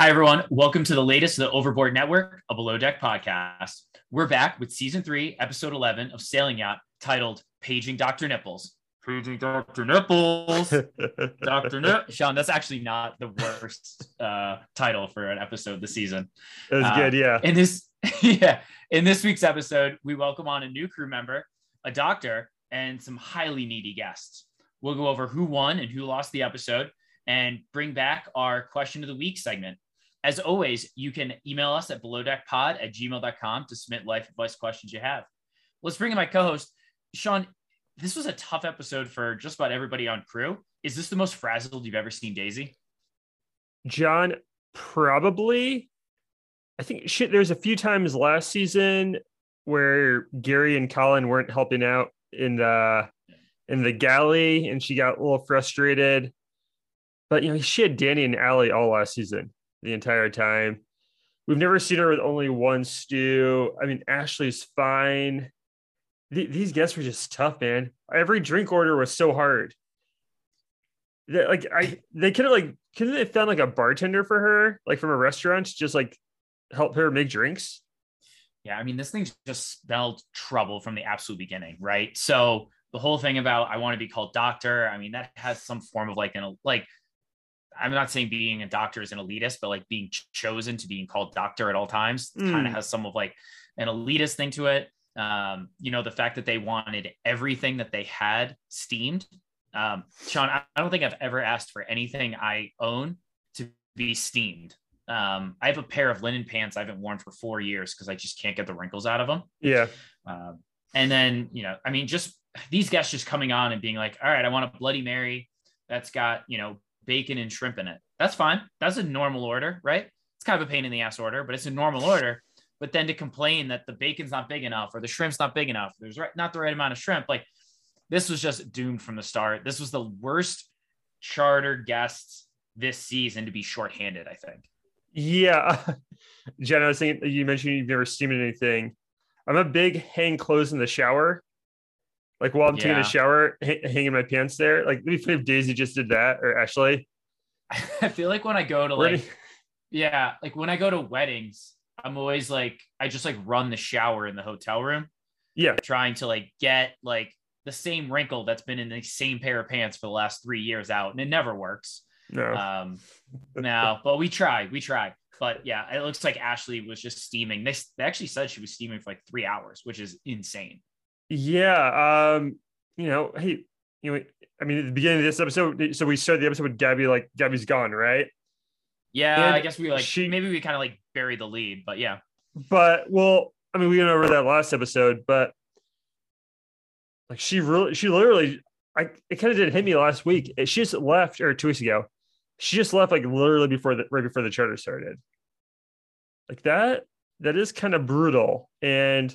Hi, everyone. Welcome to the latest of the Overboard Network, a Below Deck podcast. We're back with Season 3, Episode 11 of Sailing Yacht, titled Paging Dr. Nipples. Paging Dr. Nipples. Dr. Nipples. Sean, that's actually not the worst title for an episode this season. It was good, yeah. In this week's episode, we welcome on a new crew member, a doctor, and some highly needy guests. We'll go over who won and who lost the episode and bring back our question of the week segment. As always, you can email us at belowdeckpod@gmail.com to submit life advice questions you have. Let's bring in my co-host, Sean. This was a tough episode for just about everybody on crew. Is this the most frazzled you've ever seen Daisy? John, probably. I think there's a few times last season where Gary and Colin weren't helping out in the galley, and she got a little frustrated. But, you know, she had Danny and Allie all last season, the entire time. We've never seen her with only one stew. I mean, Ashley's fine. These guests were just tough, man. Every drink order was so hard. They could have found like a bartender for her, like from a restaurant, to just like help her make drinks. Yeah, I mean, this thing's just spelled trouble from the absolute beginning, right? So the whole thing about I want to be called doctor, I mean, that has some form of like, I'm not saying being a doctor is an elitist, but like being chosen to being called doctor at all times kind of has some of like an elitist thing to it. You know, the fact that they wanted everything that they had steamed. Sean, I don't think I've ever asked for anything I own to be steamed. I have a pair of linen pants I haven't worn for 4 years because I just can't get the wrinkles out of them. Yeah. And then, you know, I mean, just these guests just coming on and being like, all right, I want a Bloody Mary that's got, you know, bacon and shrimp in it. That's fine. That's a normal order, right? It's kind of a pain in the ass order, but it's a normal order. But then to complain that the bacon's not big enough or the shrimp's not big enough, there's not the right amount of shrimp. Like, this was just doomed from the start. This was the worst charter guests this season to be shorthanded, I think. Yeah. Jen, I was thinking, you mentioned you've never steamed anything. I'm a big hang clothes in the shower. Like, while I'm taking a shower, hanging my pants there. Like, it'd be funny if Daisy just did that, or Ashley. I feel like when I go to when I go to weddings, I'm always like, I just like run the shower in the hotel room. Yeah. Trying to like get like the same wrinkle that's been in the same pair of pants for the last 3 years out, and it never works. No. No, but we try. But yeah, it looks like Ashley was just steaming. They actually said she was steaming for like 3 hours, which is insane. Yeah. You know, hey, you know, I mean, at the beginning of this episode, so we started the episode with Gabby, like Gabby's gone, right? Yeah. And I guess we kind of like buried the lead, but yeah. But well, I mean, we went over that last episode, but like it kind of did hit me last week. She just left, or 2 weeks ago. She just left like literally right before the charter started. Like that is kind of brutal. And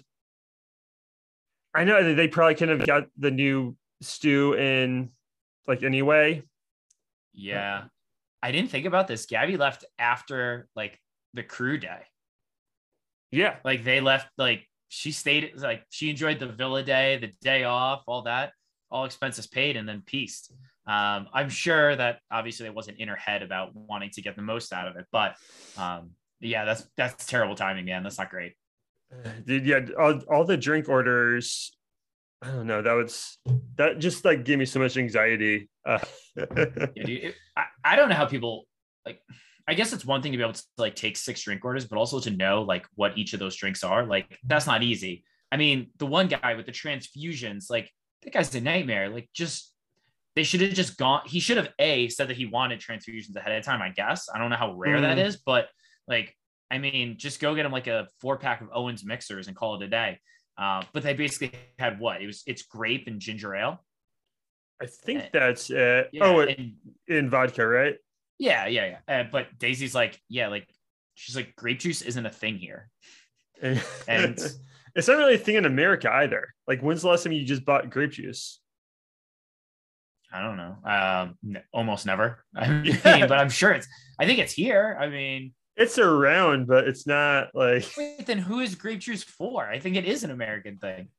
I know that they probably couldn't have got the new stew in like anyway. Yeah. I didn't think about this. Gabby left after like the crew day. Yeah. Like they left, like she stayed, like she enjoyed the villa day, the day off, all that, all expenses paid, and then peaced. I'm sure that obviously it wasn't in her head about wanting to get the most out of it, but yeah, that's terrible timing, man. That's not great. Dude, yeah, all the drink orders, I don't know, that just like gave me so much anxiety. Yeah, dude, I don't know how people, like, I guess it's one thing to be able to like take 6 drink orders, but also to know like what each of those drinks are, like that's not easy. I mean, the one guy with the transfusions, like that guy's a nightmare. Like, just, they should have just gone, he should have said that he wanted transfusions ahead of time, I guess. I don't know how rare that is, but like, I mean, just go get him like a 4-pack of Owens mixers and call it a day. But they basically had what? It's grape and ginger ale. I think that's it. Yeah, in vodka, right? Yeah. But Daisy's like, yeah, like she's like, grape juice isn't a thing here. And it's not really a thing in America either. Like, when's the last time you just bought grape juice? I don't know. Almost never. I mean, but I'm sure I think it's here. I mean, it's around, but it's not like. Wait, then who is grape juice for? I think it is an American thing.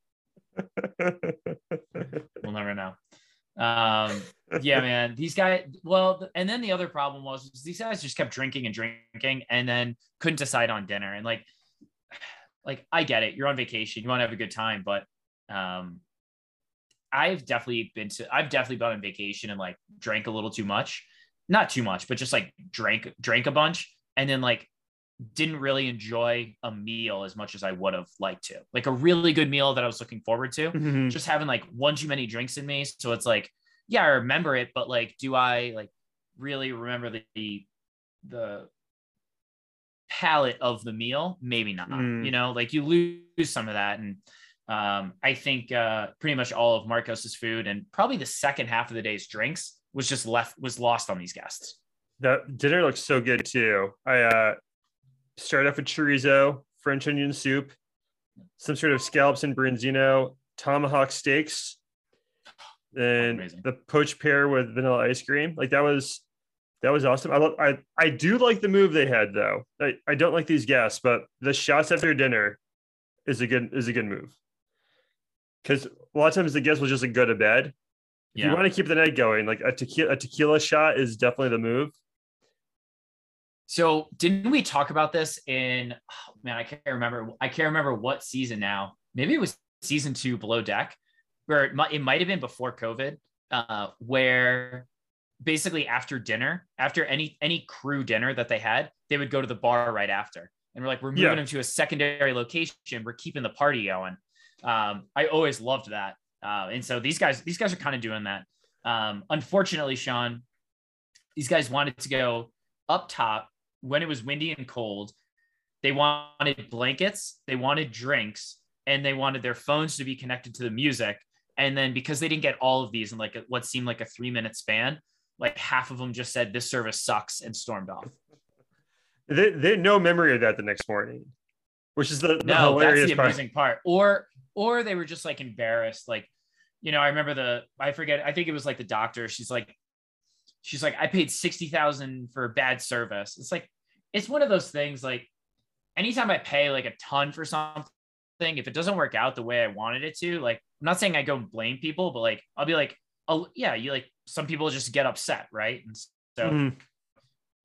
We'll never know. Yeah, man. These guys, well, and then the other problem was these guys just kept drinking and then couldn't decide on dinner. And like I get it. You're on vacation. You want to have a good time. But I've definitely been on vacation and like drank a little too much, not too much, but just like drank a bunch. And then like, didn't really enjoy a meal as much as I would have liked to, like a really good meal that I was looking forward to, mm-hmm. just having like one too many drinks in me. So it's like, yeah, I remember it, but like, do I like really remember the palate of the meal? Maybe not, you know, like you lose some of that. And I think pretty much all of Marcos's food and probably the second half of the day's drinks was lost on these guests. The dinner looks so good too. I, started off with chorizo, French onion soup, some sort of scallops and branzino, tomahawk steaks, and amazing. The poached pear with vanilla ice cream. Like that was awesome. I do like the move they had though. I don't like these guests, but the shots after dinner is a good move. Because a lot of times the guests will just like go to bed. If you want to keep the night going, like a tequila shot is definitely the move. So didn't we talk about this in, oh man, I can't remember what season now. Maybe it was season 2 Below Deck, where it might've been before COVID, where basically after dinner, after any crew dinner that they had, they would go to the bar right after. And we're like, we're moving them to a secondary location. We're keeping the party going. I always loved that. And so these guys are kind of doing that. Unfortunately, Sean, these guys wanted to go up top when it was windy and cold. They wanted blankets, they wanted drinks, and they wanted their phones to be connected to the music. And then because they didn't get all of these in like what seemed like a 3-minute span, like half of them just said, this service sucks, and stormed off. They had no memory of that the next morning, which is the hilarious part. That's the amazing part. Or they were just like embarrassed. Like, you know, I remember I think it was like the doctor. She's like, I paid $60,000 for bad service. It's like, it's one of those things. Like anytime I pay like a ton for something, if it doesn't work out the way I wanted it to, like, I'm not saying I go and blame people, but like, I'll be like, oh yeah, you like, some people just get upset. Right. And so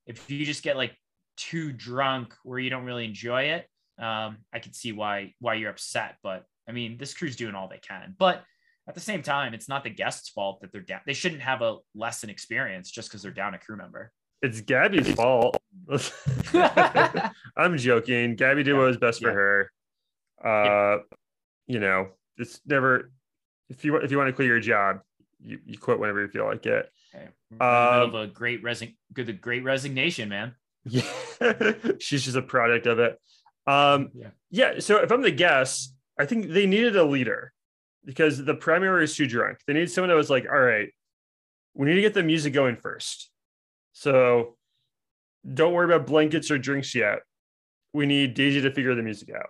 if you just get like too drunk where you don't really enjoy it, I could see why you're upset. But I mean, this crew's doing all they can, but at the same time, it's not the guest's fault that they're down. They shouldn't have a lesson experience just because they're down a crew member. It's Gabby's fault. I'm joking. Gabby did what was best for her. You know, it's never. If you want to quit your job, you quit whenever you feel like it. Okay. The great resignation, man. Yeah, she's just a product of it. So if I'm the guest, I think they needed a leader. Because the primary is too drunk. They need someone that was like, all right, we need to get the music going first. So don't worry about blankets or drinks yet. We need Daisy to figure the music out.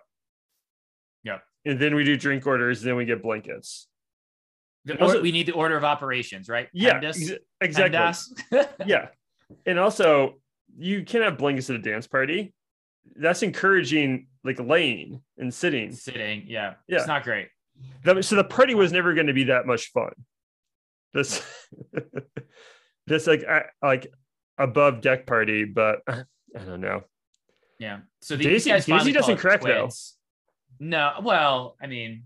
Yeah. And then we do drink orders, and then we get blankets. We need the order of operations, right? Yeah, exactly. Yeah. And also, you can't have blankets at a dance party. That's encouraging, like, laying and sitting. Yeah. It's not great. So the party was never going to be that much fun. This like above deck party, but I don't know. Yeah. So Daisy doesn't crack though. No. Well, I mean,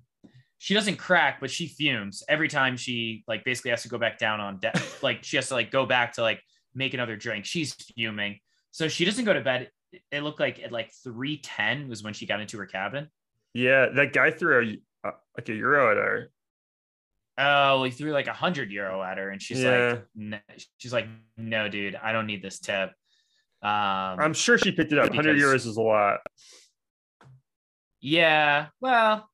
she doesn't crack, but she fumes every time she like basically has to go back down on deck. Like she has to like go back to like make another drink. She's fuming. So she doesn't go to bed. It looked like at like 3:10 was when she got into her cabin. Yeah. That guy threw like €1 at her. Oh, he threw like €100 at her, and she's like, no, dude, I don't need this tip. I'm sure she picked it up. €100 is a lot. Yeah. Well,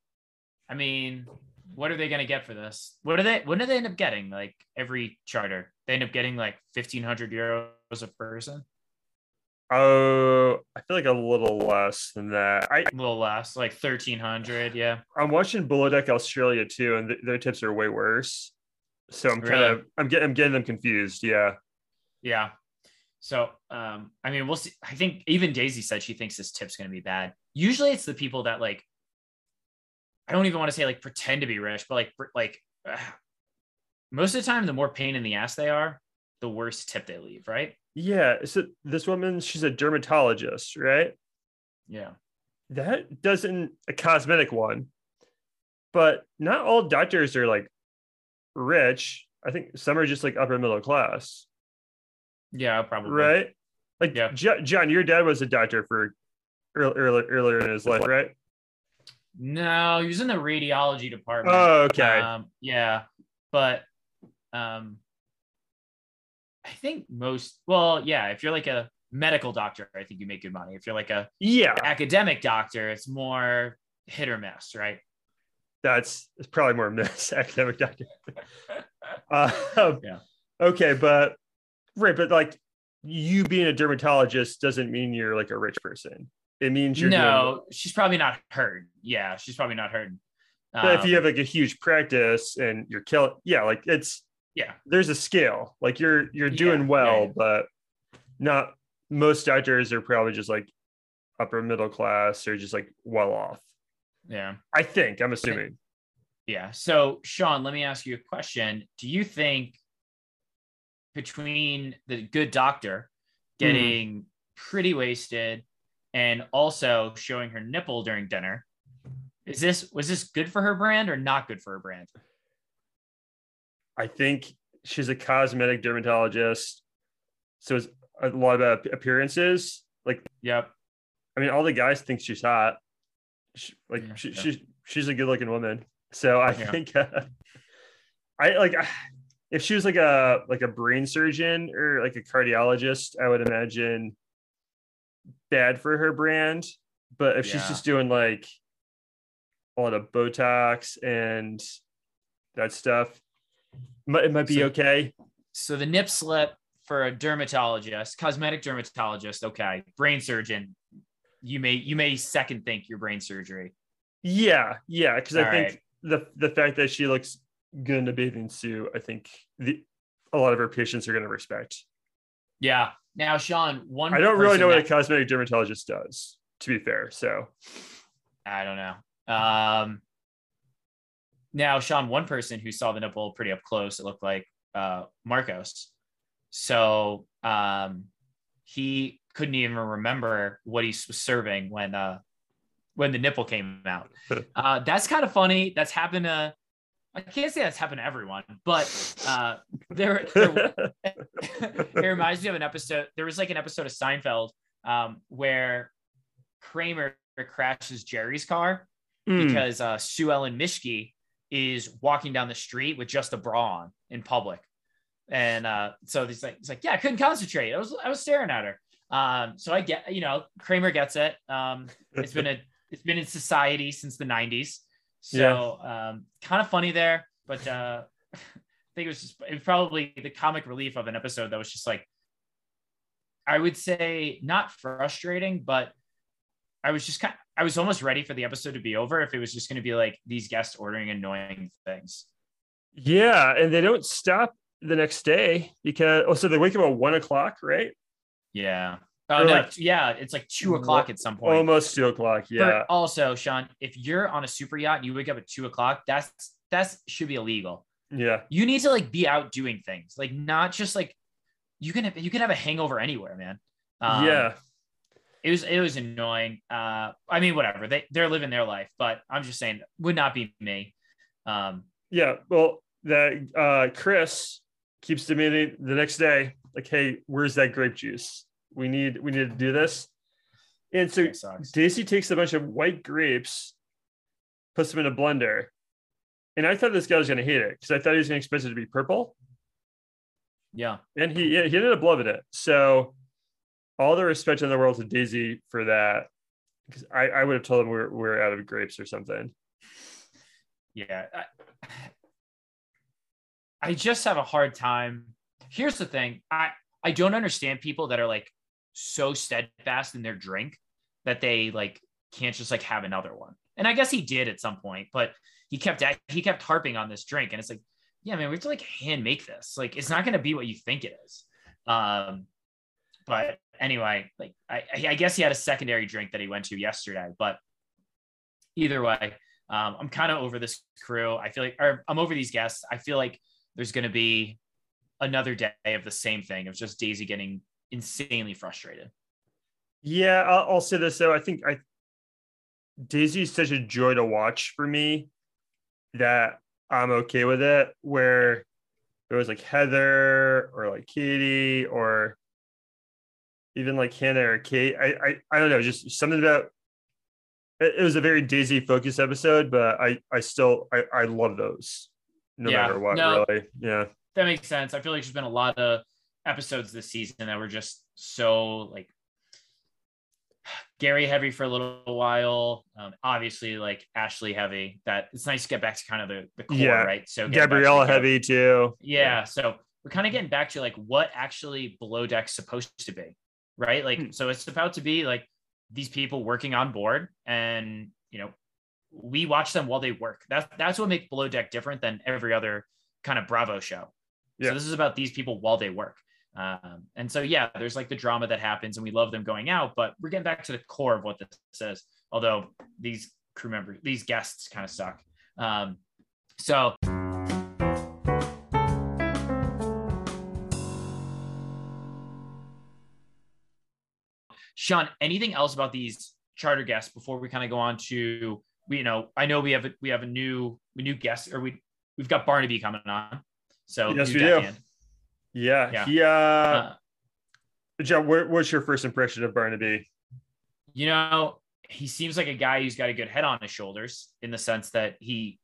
I mean, what are they gonna get for this? What do they end up getting? Like every charter, they end up getting like €1,500 a person. Oh, I feel like a little less than that. A little less, like 1,300. Yeah. I'm watching Below Deck Australia too, and their tips are way worse. So I'm kind of, I'm getting them confused. Yeah. Yeah. So, I mean, we'll see. I think even Daisy said she thinks this tip's going to be bad. Usually it's the people that like, I don't even want to say like pretend to be rich, but like most of the time, the more pain in the ass they are, the worse tip they leave, right? Yeah. So this woman, she's a dermatologist, right? Yeah. That doesn't, a cosmetic one, but not all doctors are like rich. I think some are just like upper middle class. Yeah, probably. Right? Like, yeah. John, your dad was a doctor for earlier in his life, right? No, he was in the radiology department. Oh, okay. Yeah, but I think most, well, yeah, if you're like a medical doctor, I think you make good money. If you're like a academic doctor, it's more hit or miss, right? It's probably more miss, academic doctor. Yeah. Okay, but right, but like you being a dermatologist doesn't mean you're like a rich person. It means you're she's probably not heard. Yeah, she's probably not heard. But if you have like a huge practice and you're killing, like it's there's a scale. Like you're doing but not most doctors are probably just like upper middle class or just like well off. Yeah. I think I'm assuming. Yeah. So Sean, let me ask you a question. Do you think between the good doctor getting pretty wasted and also showing her nipple during dinner, was this good for her brand or not good for her brand? I think she's a cosmetic dermatologist, so it's a lot about appearances. Like, I mean, all the guys think she's hot. She's a good-looking woman. So I think if she was like a brain surgeon or like a cardiologist, I would imagine bad for her brand. But if she's just doing like a lot of Botox and that stuff, it might be okay. So the nip slip for a dermatologist, cosmetic dermatologist, okay. Brain surgeon, you may second think your brain surgery. Yeah, because I think the fact that she looks good in a bathing suit, I think a lot of her patients are going to respect. Yeah. Now, Sean, I don't really know what a cosmetic dermatologist does, to be fair. So I don't know. Now, Sean, one person who saw the nipple pretty up close, it looked like Marcos. So he couldn't even remember what he was serving when the nipple came out. That's kind of funny. That's happened to, I can't say that's happened to everyone, but it reminds me of an episode. There was like an episode of Seinfeld where Kramer crashes Jerry's car because Sue Ellen Mischke is walking down the street with just a bra on in public. And so he's like, yeah, I couldn't concentrate. I was staring at her. So I get, Kramer gets it. It's been in society since the 90s. So kind of funny there, but I think it was probably the comic relief of an episode that was just like, I would say not frustrating, but I was almost ready for the episode to be over if it was just going to be like these guests ordering annoying things. Yeah. And they don't stop the next day because, so they wake up at 1:00, right? Yeah. Oh, no, like, it's like 2:00 at some point. Almost 2:00, yeah. But also, Sean, if you're on a super yacht and you wake up at 2:00, that should be illegal. Yeah. You need to like be out doing things, like not just like you can have a hangover anywhere, man. It was annoying. I mean, whatever, they're living their life, but I'm just saying, would not be me. Well, that Chris keeps demanding the next day, like, hey, where's that grape juice? We need to do this. And so Daisy takes a bunch of white grapes, puts them in a blender. And I thought this guy was going to hate it because I thought he was going to expect it to be purple. Yeah. And he ended up loving it. So all the respect in the world to Daisy for that. Because I would have told him we're out of grapes or something. Yeah. I just have a hard time. Here's the thing. I don't understand people that are like, so steadfast in their drink that they like can't just like have another one. And I guess he did at some point, but he kept harping on this drink, and it's like, yeah, man, we have to like hand make this. Like, it's not going to be what you think it is. But anyway, like I guess he had a secondary drink that he went to yesterday. But either way, I'm kind of over this crew. I feel like, or I'm over these guests. I feel like there's going to be another day of the same thing. It was just Daisy getting insanely frustrated. Yeah, I'll say this though. I think Daisy is such a joy to watch for me that I'm okay with it. Where it was like Heather or like Katie or even like Hannah or Kate. I don't know, just something about it. It was a very Daisy focused episode, but I still love those no matter what. No, really, yeah, that makes sense. I feel like there's been a lot of episodes this season that were just so like Gary heavy for a little while. Obviously, like Ashley heavy. That it's nice to get back to kind of the core, right? So Gabriella heavy too. Yeah. So we're kind of getting back to like what actually Below Deck's supposed to be, right? Like, so it's about to be like these people working on board, and you know, we watch them while they work. That's what makes Below Deck different than every other kind of Bravo show. Yeah. So this is about these people while they work. And so, yeah, there's like the drama that happens and we love them going out, but we're getting back to the core of what this says. Although these crew members, these guests kind of suck. So Sean, anything else about these charter guests before we kind of go on to, you know, I know we have a new guest, or we've got Barnaby coming on. So yes, we do. Yeah. John, what's your first impression of Barnaby? You know, he seems like a guy who's got a good head on his shoulders, in the sense that he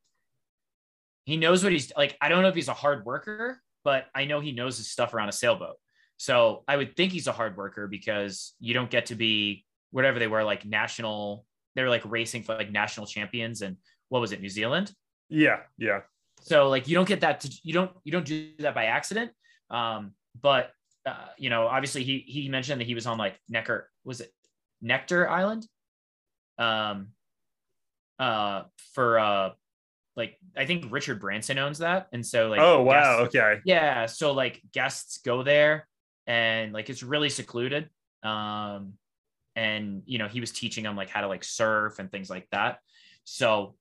knows what he's like. I don't know if he's a hard worker, but I know he knows his stuff around a sailboat. So I would think he's a hard worker, because you don't get to be whatever they were, like national, they were like racing for like national champions. And what was it? New Zealand. Yeah. So like, you don't get that. You don't do that by accident. But you know, obviously he mentioned that he was on like Necker Island, for like, I think Richard Branson owns that. And so like, oh, wow. Guests, okay. Yeah. So like guests go there and like, it's really secluded. And you know, he was teaching them like how to like surf and things like that. So,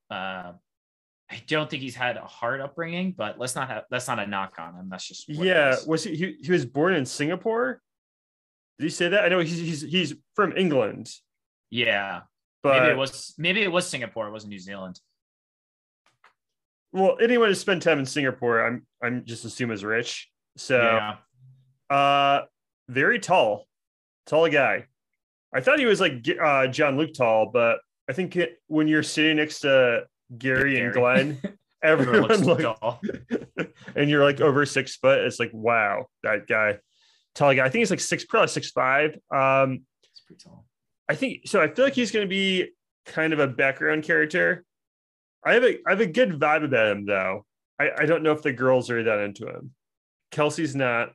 I don't think he's had a hard upbringing, but that's not a knock on him. That's just, was he was born in Singapore? Did he say that? I know he's from England. Yeah. But maybe it was Singapore. It wasn't New Zealand. Well, anyone who spent time in Singapore, I'm just assume is rich. So, very tall guy. I thought he was like, John Luke tall, but I think when you're sitting next to Gary and Glenn, everyone looks tall, and you're like over 6 foot. It's like, wow, that guy, tall guy. I think he's like 6'5". It's pretty tall. I think so. I feel like he's going to be kind of a background character. I have a good vibe about him though. I don't know if the girls are that into him. Kelsey's not.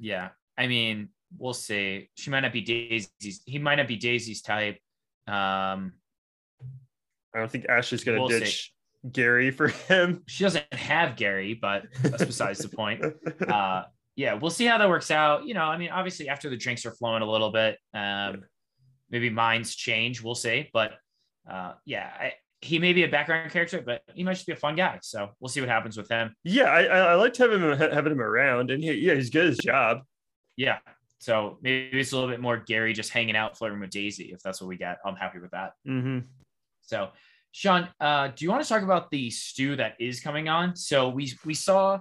Yeah, I mean, we'll see. She might not be Daisy's. He might not be Daisy's type. I don't think Ashley's going to ditch Gary for him. She doesn't have Gary, but that's besides the point. Yeah, we'll see how that works out. You know, I mean, obviously after the drinks are flowing a little bit, maybe minds change. We'll see. But he may be a background character, but he might just be a fun guy. So we'll see what happens with him. Yeah, I liked having him around, and he's good at his job. Yeah. So maybe it's a little bit more Gary just hanging out, flirting with Daisy. If that's what we get, I'm happy with that. Mm-hmm. So, Sean, do you want to talk about the stew that is coming on? So we saw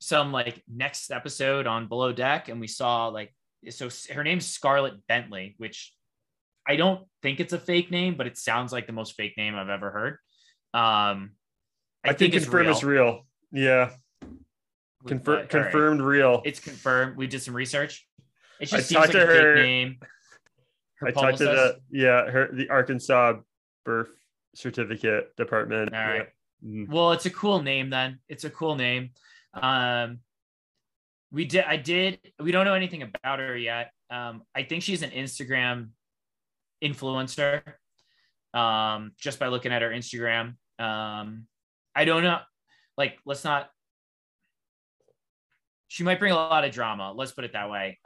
some like next episode on Below Deck, and we saw like, so her name's Scarlett Bentley, which I don't think it's a fake name, but it sounds like the most fake name I've ever heard. I think it's real. Yeah. Confirmed, right. Real. It's confirmed. We did some research. It just seems like a fake name. I talked to the Arkansas birth certificate department. All right. Yeah. Well, it's a cool name then. It's a cool name. We don't know anything about her yet. I think she's an Instagram influencer, just by looking at her Instagram. I don't know. Like, she might bring a lot of drama. Let's put it that way.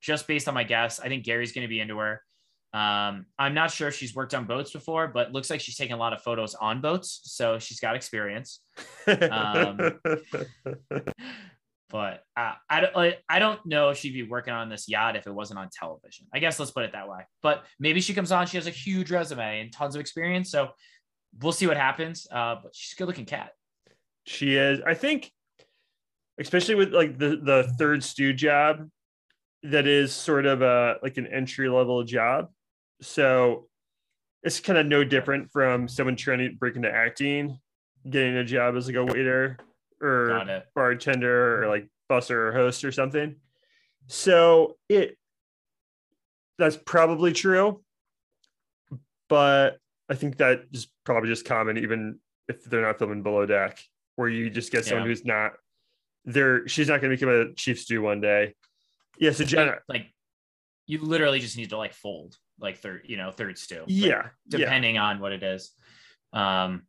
Just based on my guess, I think Gary's going to be into her. I'm not sure if she's worked on boats before, but looks like she's taken a lot of photos on boats, so she's got experience. But I don't know if she'd be working on this yacht if it wasn't on television. I guess let's put it that way. But maybe she comes on, she has a huge resume and tons of experience. So we'll see what happens. But she's a good-looking cat. She is. I think, especially with like the third stew job, that is sort of a like an entry-level job. So it's kind of no different from someone trying to break into acting, getting a job as like a waiter or bartender or like busser or host or something. So that's probably true, but I think that is probably just common, even if they're not filming Below Deck, where you just get someone who's not there. She's not going to become a chief stew one day. Yeah. So Jenna, like you literally just need to like fold like third stew. Yeah. Like, depending on what it is. Jen,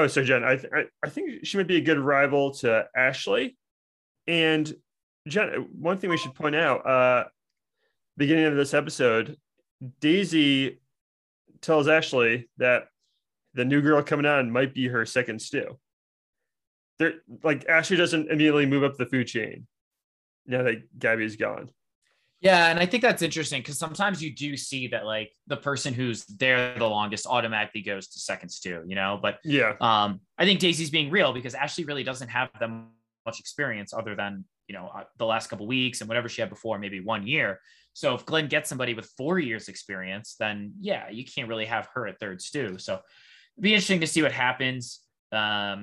I think she would be a good rival to Ashley. And Jen, one thing we should point out, beginning of this episode, Daisy tells Ashley that the new girl coming on might be her second stew. They're like, Ashley doesn't immediately move up the food chain now that Gabby's gone. Yeah, and I think that's interesting because sometimes you do see that like the person who's there the longest automatically goes to second stew, you know? But I think Daisy's being real because Ashley really doesn't have that much experience other than, the last couple of weeks and whatever she had before, maybe 1 year. So if Glenn gets somebody with 4 years experience, then yeah, you can't really have her at third stew. So it'd be interesting to see what happens. I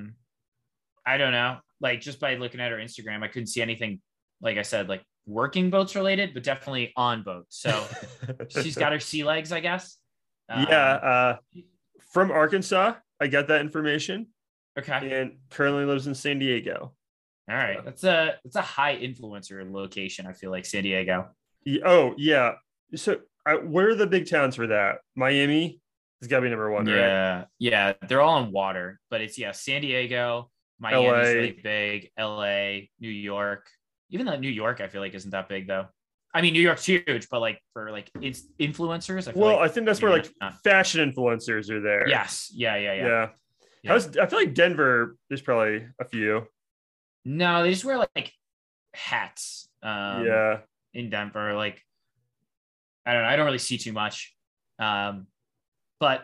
don't know, like just by looking at her Instagram, I couldn't see anything, like I said, like working boats related, but definitely on boats. So she's got her sea legs, I guess. From Arkansas, I got that information. Okay. And currently lives in San Diego. All right. So that's a high influencer location, I feel like, San Diego. Oh yeah. So where are the big towns for that? Miami has got to be number one, right? Yeah. They're all on water, but it's San Diego, Miami's LA. Really big, LA, New York. Even though New York, I feel like, isn't that big, though. I mean, New York's huge, but like for like influencers. I think that's where like fashion influencers are there. Yes. Yeah. I feel like Denver, there's probably a few. No, they just wear like hats. In Denver, like, I don't know. I don't really see too much. But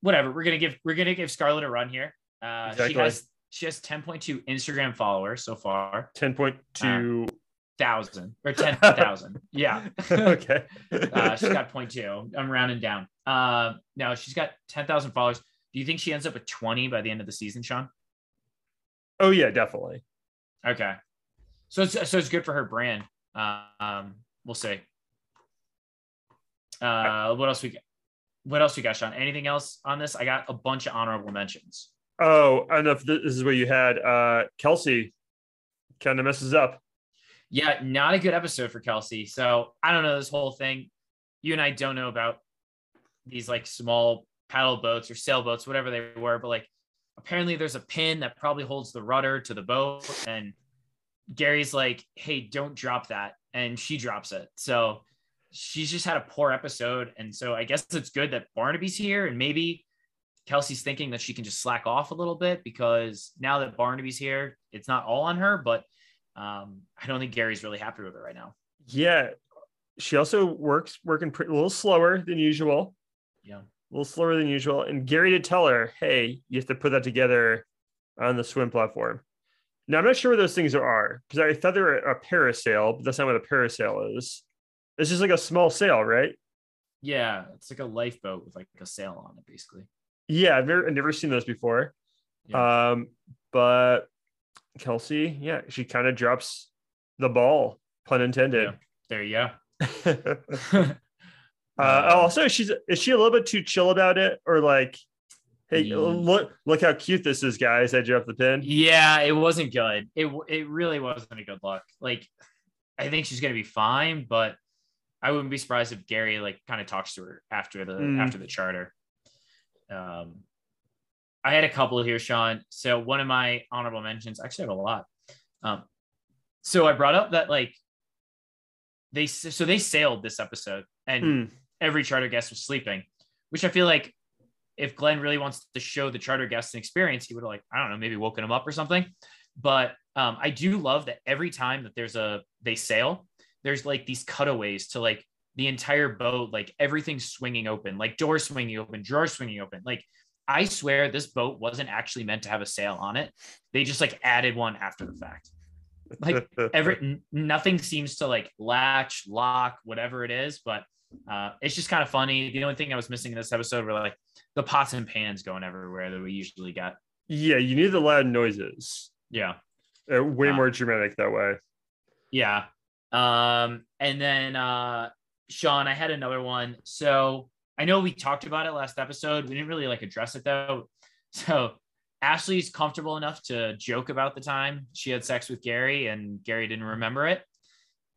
whatever. We're gonna give Scarlett a run here. Exactly. She has 10.2 Instagram followers so far. 10.2 thousand or 10,000. Yeah. Okay. She's got 0.2. I'm rounding down. No, she's got 10,000 followers. Do you think she ends up with 20 by the end of the season, Sean? Oh yeah, definitely. Okay. So it's good for her brand. We'll see. What else we got, Sean? Anything else on this? I got a bunch of honorable mentions. Oh, I don't know if this is what you had. Kelsey kind of messes up. Yeah, not a good episode for Kelsey. So I don't know, this whole thing. You and I don't know about these like small paddle boats or sailboats, whatever they were. But like apparently there's a pin that probably holds the rudder to the boat. And Gary's like, hey, don't drop that. And she drops it. So she's just had a poor episode. And so I guess it's good that Barnaby's here and maybe Kelsey's thinking that she can just slack off a little bit because now that Barnaby's here, it's not all on her, but I don't think Gary's really happy with it right now. Yeah. She also working a little slower than usual. Yeah. A little slower than usual. And Gary did tell her, hey, you have to put that together on the swim platform. Now, I'm not sure what those things are because I thought they were a parasail, but that's not what a parasail is. It's just like a small sail, right? Yeah. It's like a lifeboat with like a sail on it, basically. Yeah, I've never seen those before. Yeah. But Kelsey, she kind of drops the ball, pun intended. Yeah. There you go. Also, is she a little bit too chill about it, or like, hey, look how cute this is, guys! I dropped the pin. Yeah, it wasn't good. It really wasn't a good look. Like, I think she's gonna be fine, but I wouldn't be surprised if Gary like kind of talks to her after the charter. I had a couple here, Sean. So one of my honorable mentions, actually I have a lot. So I brought up that like they sailed this episode and every charter guest was sleeping, which I feel like if Glenn really wants to show the charter guests an experience, he would have, like, I don't know, maybe woken them up or something. But I do love that every time that there's they sail, there's like these cutaways to like the entire boat, like everything's swinging open, like doors swinging open, drawers swinging open. Like, I swear this boat wasn't actually meant to have a sail on it. They just like added one after the fact. Like nothing seems to like latch, lock, whatever it is, but it's just kind of funny. The only thing I was missing in this episode were like the pots and pans going everywhere that we usually got. Yeah, you need the loud noises. Yeah. Way more dramatic that way. Yeah. And then Sean, I had another one. So I know we talked about it last episode. We didn't really like address it though. So Ashley's comfortable enough to joke about the time she had sex with Gary and Gary didn't remember it.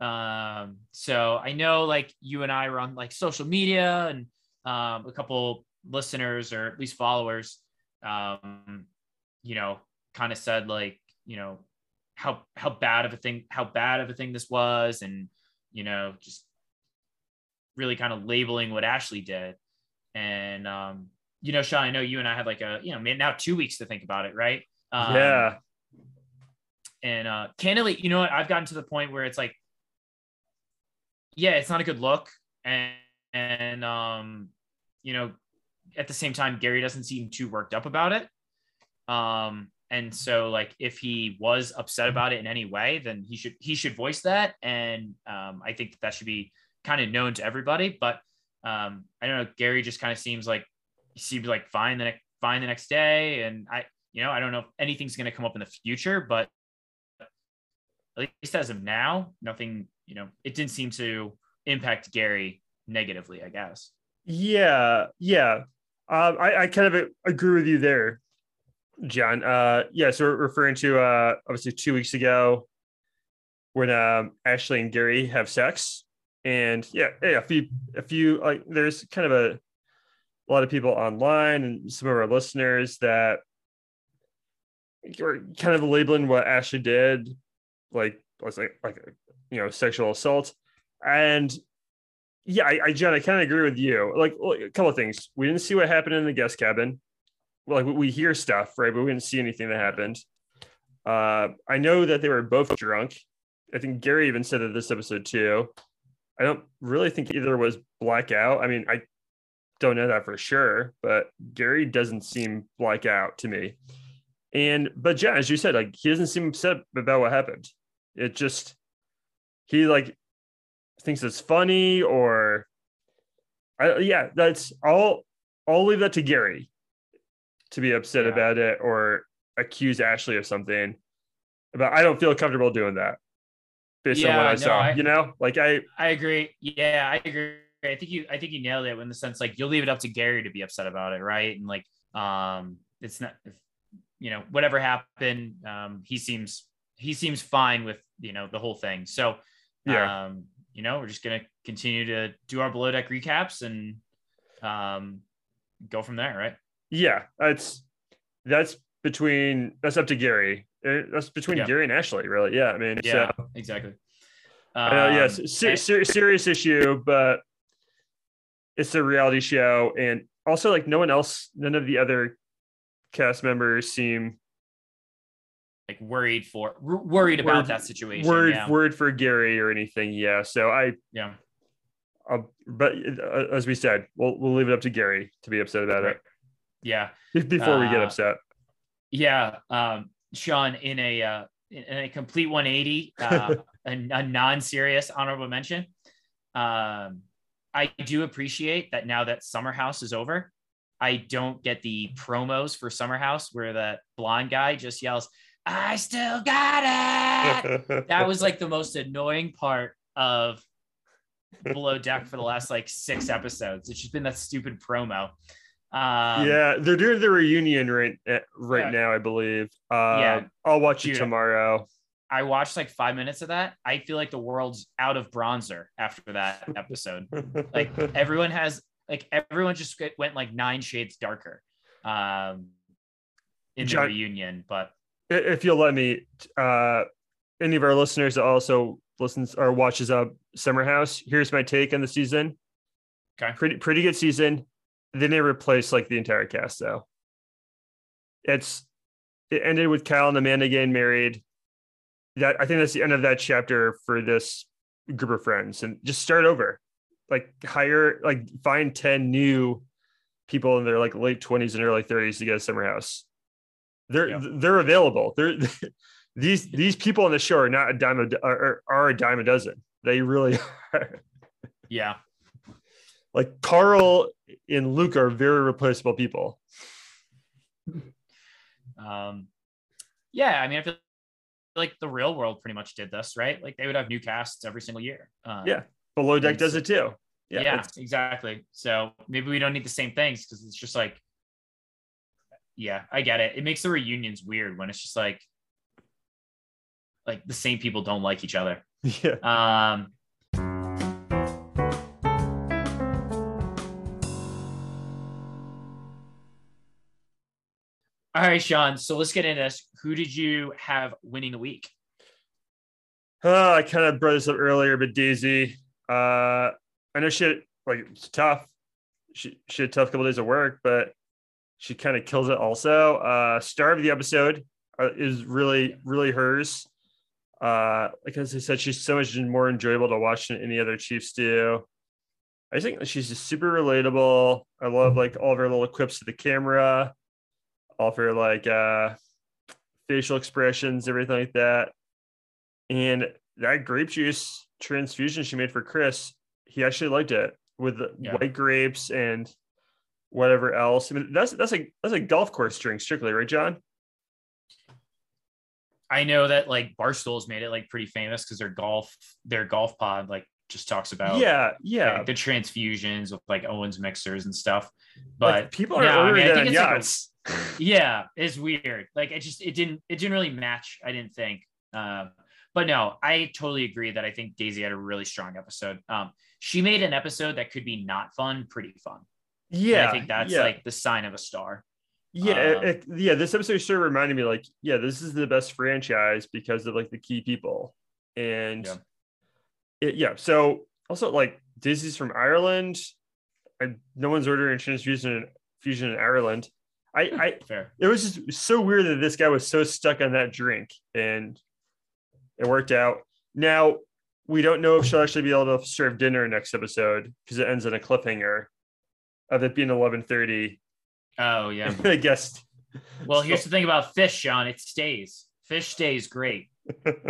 So I know like you and I were on like social media and a couple listeners or at least followers, you know, kind of said like, you know, how bad of a thing this was. And, you know, just really kind of labeling what Ashley did. And, you know, Sean, I know you and I had like a, you know, now 2 weeks to think about it. Right. Yeah. And candidly, you know what, I've gotten to the point where it's like, yeah, it's not a good look. And you know, at the same time, Gary doesn't seem too worked up about it. And so like, if he was upset about it in any way, then he should voice that. And I think that should be kind of known to everybody, but I don't know. Gary just kind of seems like fine the next day. And I don't know if anything's going to come up in the future, but at least as of now, nothing, you know, it didn't seem to impact Gary negatively, I guess. Yeah. Yeah. I kind of agree with you there, John. Yeah. So we're referring to, obviously 2 weeks ago when, Ashley and Gary have sex, and yeah, a few, like there's kind of a lot of people online and some of our listeners that were kind of labeling what Ashley did, like, you know, sexual assault. And yeah, John, I kind of agree with you. Like, a couple of things. We didn't see what happened in the guest cabin. Like, we hear stuff, right? But we didn't see anything that happened. I know that they were both drunk. I think Gary even said that this episode too. I don't really think either was blackout. I mean, I don't know that for sure, but Gary doesn't seem blackout to me. But John, as you said, like, he doesn't seem upset about what happened. It just, he like thinks it's funny or that's all. I'll leave that to Gary to be upset about it or accuse Ashley of something. But I don't feel comfortable doing that based on what I saw. You know, like I agree. Yeah, I agree. I think you nailed it in the sense, like, you'll leave it up to Gary to be upset about it. Right. And like, it's not, you know, whatever happened, he seems fine with, you know, the whole thing. So, yeah. You know, we're just going to continue to do our below deck recaps and go from there. Right. Yeah. That's up to Gary. That's between Gary and Ashley, really. Yeah. I mean, yeah, so, exactly. Yes. Serious issue, but it's a reality show. And also, like, no one else, none of the other cast members seem like worried about that situation. Worried for Gary or anything. Yeah. So but as we said, we'll leave it up to Gary to be upset about it. Yeah. Before we get upset. Yeah. Sean, in a complete 180, a non-serious honorable mention. I do appreciate that now that Summer House is over, I don't get the promos for Summer House where that blonde guy just yells, "I still got it." That was like the most annoying part of Below Deck for the last like 6 episodes. It's just been that stupid promo. Yeah, they're doing the reunion right now, I believe. I'll watch it tomorrow. I watched like 5 minutes of that. I feel like the world's out of bronzer after that episode. Like, everyone just went like 9 shades darker in the reunion. But if you'll let me, any of our listeners that also listens or watches Summer House, here's my take on the season. Okay. Pretty good season. Then they replaced like the entire cast though. It ended with Kyle and Amanda getting married. I think that's the end of that chapter for this group of friends, and just start over. Like find 10 new people in their like late 20s and early 30s to get a summer house. They're available. These people on the show are a dime a dozen. They really are. Yeah. Like Carl and Luke are very replaceable people. Yeah, I mean, I feel like The Real World pretty much did this, right? Like they would have new casts every single year. Yeah. Below Deck does it too. Yeah, exactly. So maybe we don't need the same things because it's just like, yeah, I get it. It makes the reunions weird when it's just like the same people don't like each other. Yeah. All right, Sean. So let's get into this. Who did you have winning the week? I kind of brought this up earlier, but Daisy, I know she had, like, it's tough. She had a tough couple of days of work, but she kind of kills it also. Star of the episode is really, really hers. Like as I said, she's so much more enjoyable to watch than any other Chiefs do. I think she's just super relatable. I love like all of her little quips to the camera, all of her like facial expressions, everything like that. And that grape juice transfusion she made for Chris, he actually liked it with white grapes and whatever else. I mean, that's a golf course drink strictly, right, John? I know that like Barstool's made it like pretty famous because their golf pod like just talks about like, the transfusions with like Owens mixers and stuff. But like, people are ordering that on yachts. It's weird. Like it didn't really match, I didn't think. But no, I totally agree that I think Daisy had a really strong episode. She made an episode that could be not fun, pretty fun. Yeah. And I think that's like the sign of a star. Yeah. This episode sure reminded me like, yeah, this is the best franchise because of like the key people. And so also like Daisy's from Ireland and no one's ordering transfusion in Ireland. It was just so weird that this guy was so stuck on that drink and it worked out. Now we don't know if she'll actually be able to serve dinner next episode because it ends on a cliffhanger of it being 11:30. Oh yeah. I guess. Well, here's the thing about fish, Sean. It stays. Fish stays great.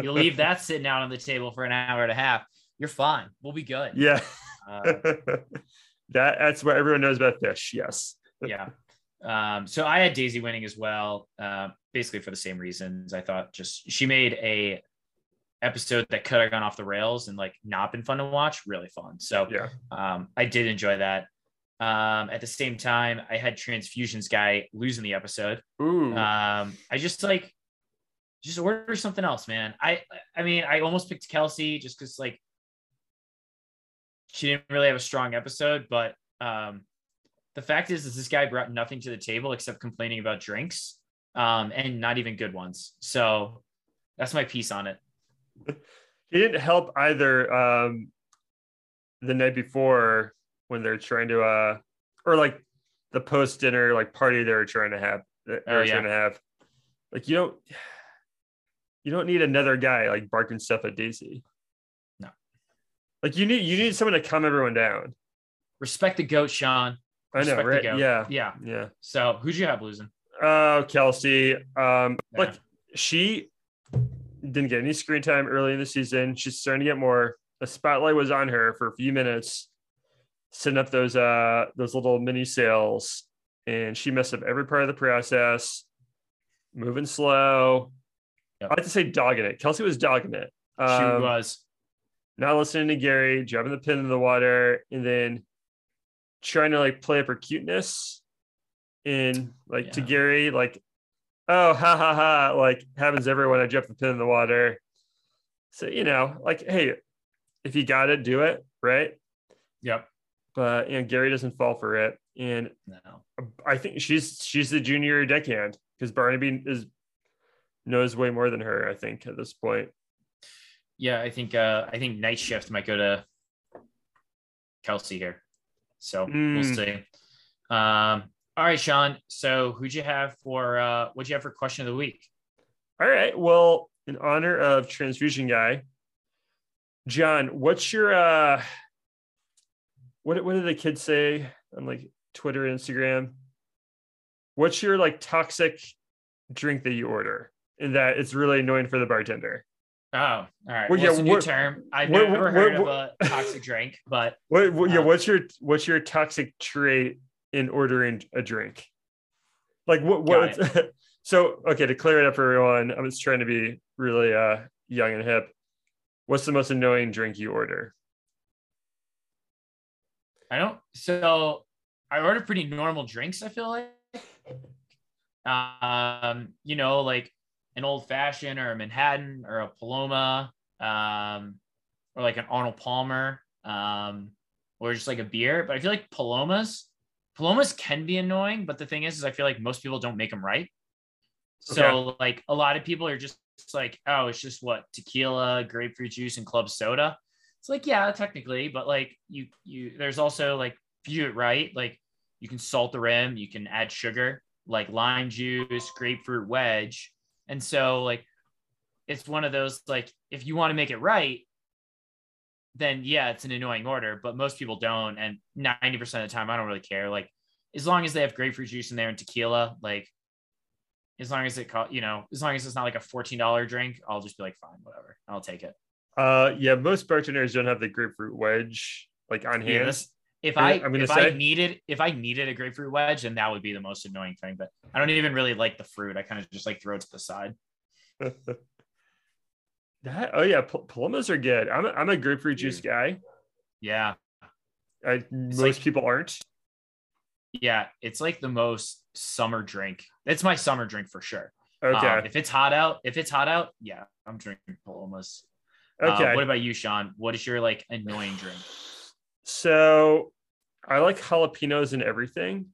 You leave that sitting out on the table for an hour and a half. You're fine. We'll be good. Yeah. That's what everyone knows about fish. Yes. Yeah. So I had Daisy winning as well, basically for the same reasons. I thought she made a episode that could have gone off the rails and like not been fun to watch, really fun. So I did enjoy that. At the same time, I had transfusions guy losing the episode. Ooh. I just order something else, man. I mean, I almost picked Kelsey just because like she didn't really have a strong episode, but the fact is this guy brought nothing to the table except complaining about drinks, and not even good ones. So that's my piece on it. He didn't help either. The night before when they're trying to, or like the post dinner, like party they were trying to have, like, you don't need another guy like barking stuff at Daisy. No, like you need someone to calm everyone down. Respect the goat, Sean. Respect, I know, right? Yeah. So who'd you have losing? Kelsey. Like she didn't get any screen time early in the season. She's starting to get more. A spotlight was on her for a few minutes, setting up those little mini sales, and she messed up every part of the process, moving slow. Yep. I like to say dogging it. Kelsey was dogging it. She was. Not listening to Gary, driving the pin in the water, and then trying to like play up her cuteness and like to Gary, like, oh, ha ha ha, like happens everyone. I dropped the pin in the water. So, you know, like, hey, if you got it, do it. Right. Yep. But Gary doesn't fall for it. And I think she's the junior deckhand because Barnaby knows way more than her, I think, at this point. Yeah. I think night shift might go to Kelsey here. So we'll see. All right, Sean. So who'd you have for what'd you have for question of the week? All right. Well, in honor of Transfusion Guy, John, what's your what do the kids say on like Twitter and Instagram? What's your like toxic drink that you order and that it's really annoying for the bartender? Oh, all right. Well, what's a new term? I've never heard of a toxic drink, but what's your toxic trait in ordering a drink? Like what? So, okay, to clear it up for everyone, I was trying to be really young and hip. What's the most annoying drink you order? I order pretty normal drinks, I feel like. You know, like an old fashioned or a Manhattan or a Paloma, or like an Arnold Palmer, or just like a beer. But I feel like Palomas can be annoying, but the thing is I feel like most people don't make them right. So okay. Like a lot of people are just like, oh, it's just what, tequila, grapefruit juice, and club soda. It's like, yeah, technically, but like you there's also like, if you do it right, like you can salt the rim, you can add sugar, like lime juice, grapefruit wedge. And so like, it's one of those, like, if you want to make it right, then yeah, it's an annoying order, but most people don't. And 90% of the time, I don't really care. Like as long as they have grapefruit juice in there and tequila, like as long as as long as it's not like a $14 drink, I'll just be like, fine, whatever, I'll take it. Yeah. Most bartenders don't have the grapefruit wedge like on hand. Yeah, If I needed a grapefruit wedge, then that would be the most annoying thing. But I don't even really like the fruit. I kind of just like throw it to the side. Palomas are good. I'm a grapefruit juice guy. Yeah. Most people aren't. Yeah, it's like the most summer drink. It's my summer drink for sure. Okay. If it's hot out, yeah, I'm drinking Palomas. Okay. What about you, Sean? What is your like annoying drink? So I like jalapenos and everything.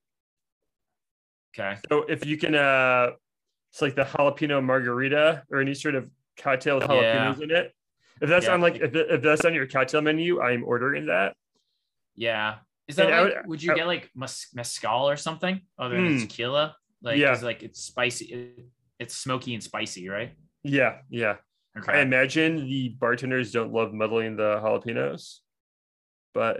Okay. So if you can, it's like the jalapeno margarita or any sort of cocktail with jalapenos in it. If that's if that's on your cocktail menu, I'm ordering that. Yeah. Is that like, would you get like mezcal or something other than tequila? Like, it's spicy. It's smoky and spicy, right? Yeah. Yeah. Okay. I imagine the bartenders don't love muddling the jalapenos, but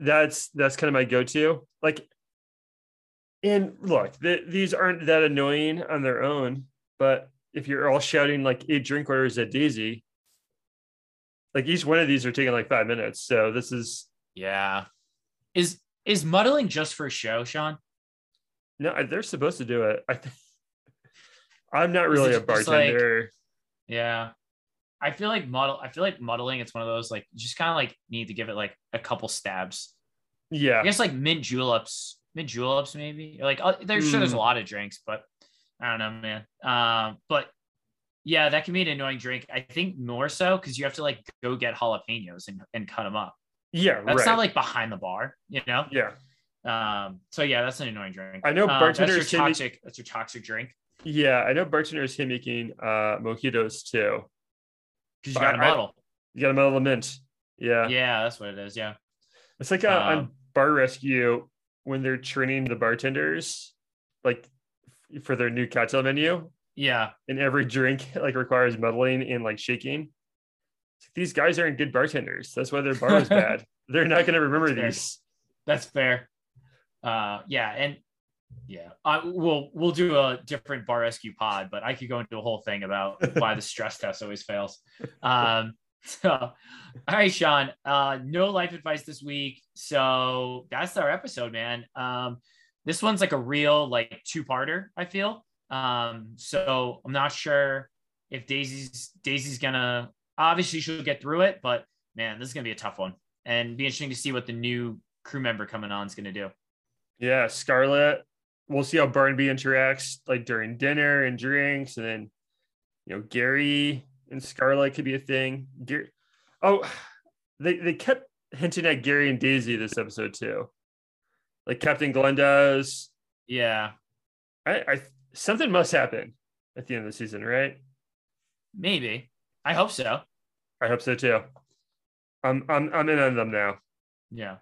that's kind of my go-to. Like, and look, these aren't that annoying on their own, but if you're all shouting like 8 drink orders at Daisy, like each one of these are taking like 5 minutes. So this is Is muddling just for show, Sean? No, they're supposed to do it. I'm not really a bartender. Like, yeah. I feel like muddling, it's one of those like you just kind of like need to give it like a couple stabs. Yeah. I guess like mint juleps maybe. Like there's a lot of drinks, but I don't know, man. But yeah, that can be an annoying drink. I think more so because you have to like go get jalapenos and cut them up. Yeah, that's right. That's not like behind the bar, you know? Yeah. So yeah, that's an annoying drink. I know bartenders that's your toxic drink. Yeah, I know bartenders hate making mojitos too. Because you got a bottle. You got a bottle of mint. Yeah. Yeah, that's what it is. Yeah. It's like on Bar Rescue when they're training the bartenders, like for their new cocktail menu. Yeah. And every drink like requires muddling and like shaking. It's like, these guys aren't good bartenders. That's why their bar is bad. They're not going to remember these. That's fair. We'll do a different Bar Rescue pod, but I could go into a whole thing about why the stress test always fails. All right, Sean, no life advice this week. So that's our episode, man. This one's like a real, like two-parter, I feel. So I'm not sure if Daisy's gonna, obviously she'll get through it, but man, this is gonna be a tough one and be interesting to see what the new crew member coming on is gonna do. Yeah. Scarlett. We'll see how Barnaby interacts like during dinner and drinks. And then, you know, Gary and Scarlett could be a thing. They kept hinting at Gary and Daisy this episode too. Like Captain Glenn does. Yeah. I something must happen at the end of the season, right? Maybe. I hope so. I hope so too. I'm in on them now. Yeah.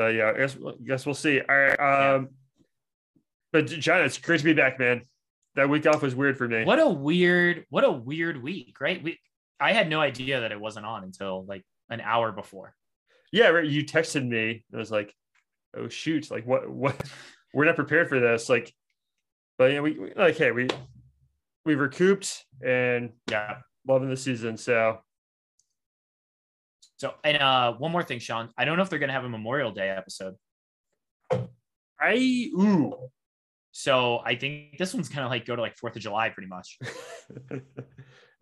But yeah, I guess we'll see. All right. But John, it's great to be back, man. That week off was weird for me. What a weird week, right? I had no idea that it wasn't on until like an hour before. Yeah, right. You texted me. I was like, oh shoot, like what we're not prepared for this. Like, but yeah, we like, hey, we recouped and yeah, loving the season. So and one more thing, Sean. I don't know if they're gonna have a Memorial Day episode. So I think this one's gonna like go to like 4th of July pretty much.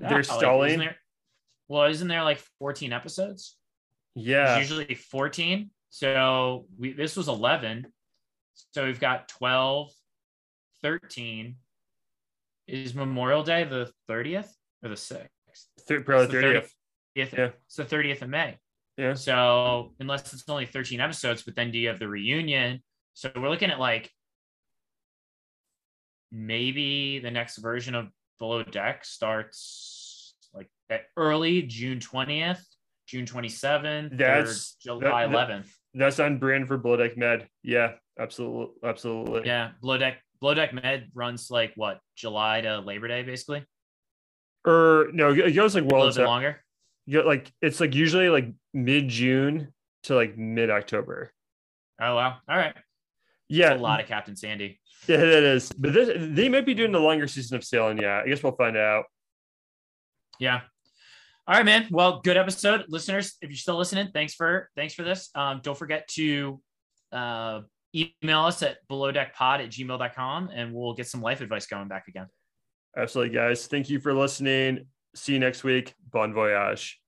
They're stalling. Isn't there like 14 episodes? Yeah, it's usually 14. So this was 11. So we've got 12, 13. Is Memorial Day the 30th or the 6th? Probably 30th. Yeah. It's the 30th of May. Yeah. So unless it's only 13 episodes, but then do you have the reunion? So we're looking at like maybe the next version of Below Deck starts like at early June 20th. June 27th, that's July 11th. That's on brand for Below Deck Med. Yeah, absolutely. Yeah, Below Deck Med runs like what, July to Labor Day, basically. Or no, it goes like well, a little bit longer. Yeah, like it's like usually like mid-June to like mid-October. Oh wow! All right. Yeah, that's a lot of Captain Sandy. Yeah, it is. But they might be doing the longer season of Sailing. Yeah, I guess we'll find out. Yeah. All right, man. Well, good episode, listeners. If you're still listening, thanks for this. Don't forget to email us at belowdeckpod@gmail.com, and we'll get some life advice going back again. Absolutely, guys. Thank you for listening. See you next week. Bon voyage.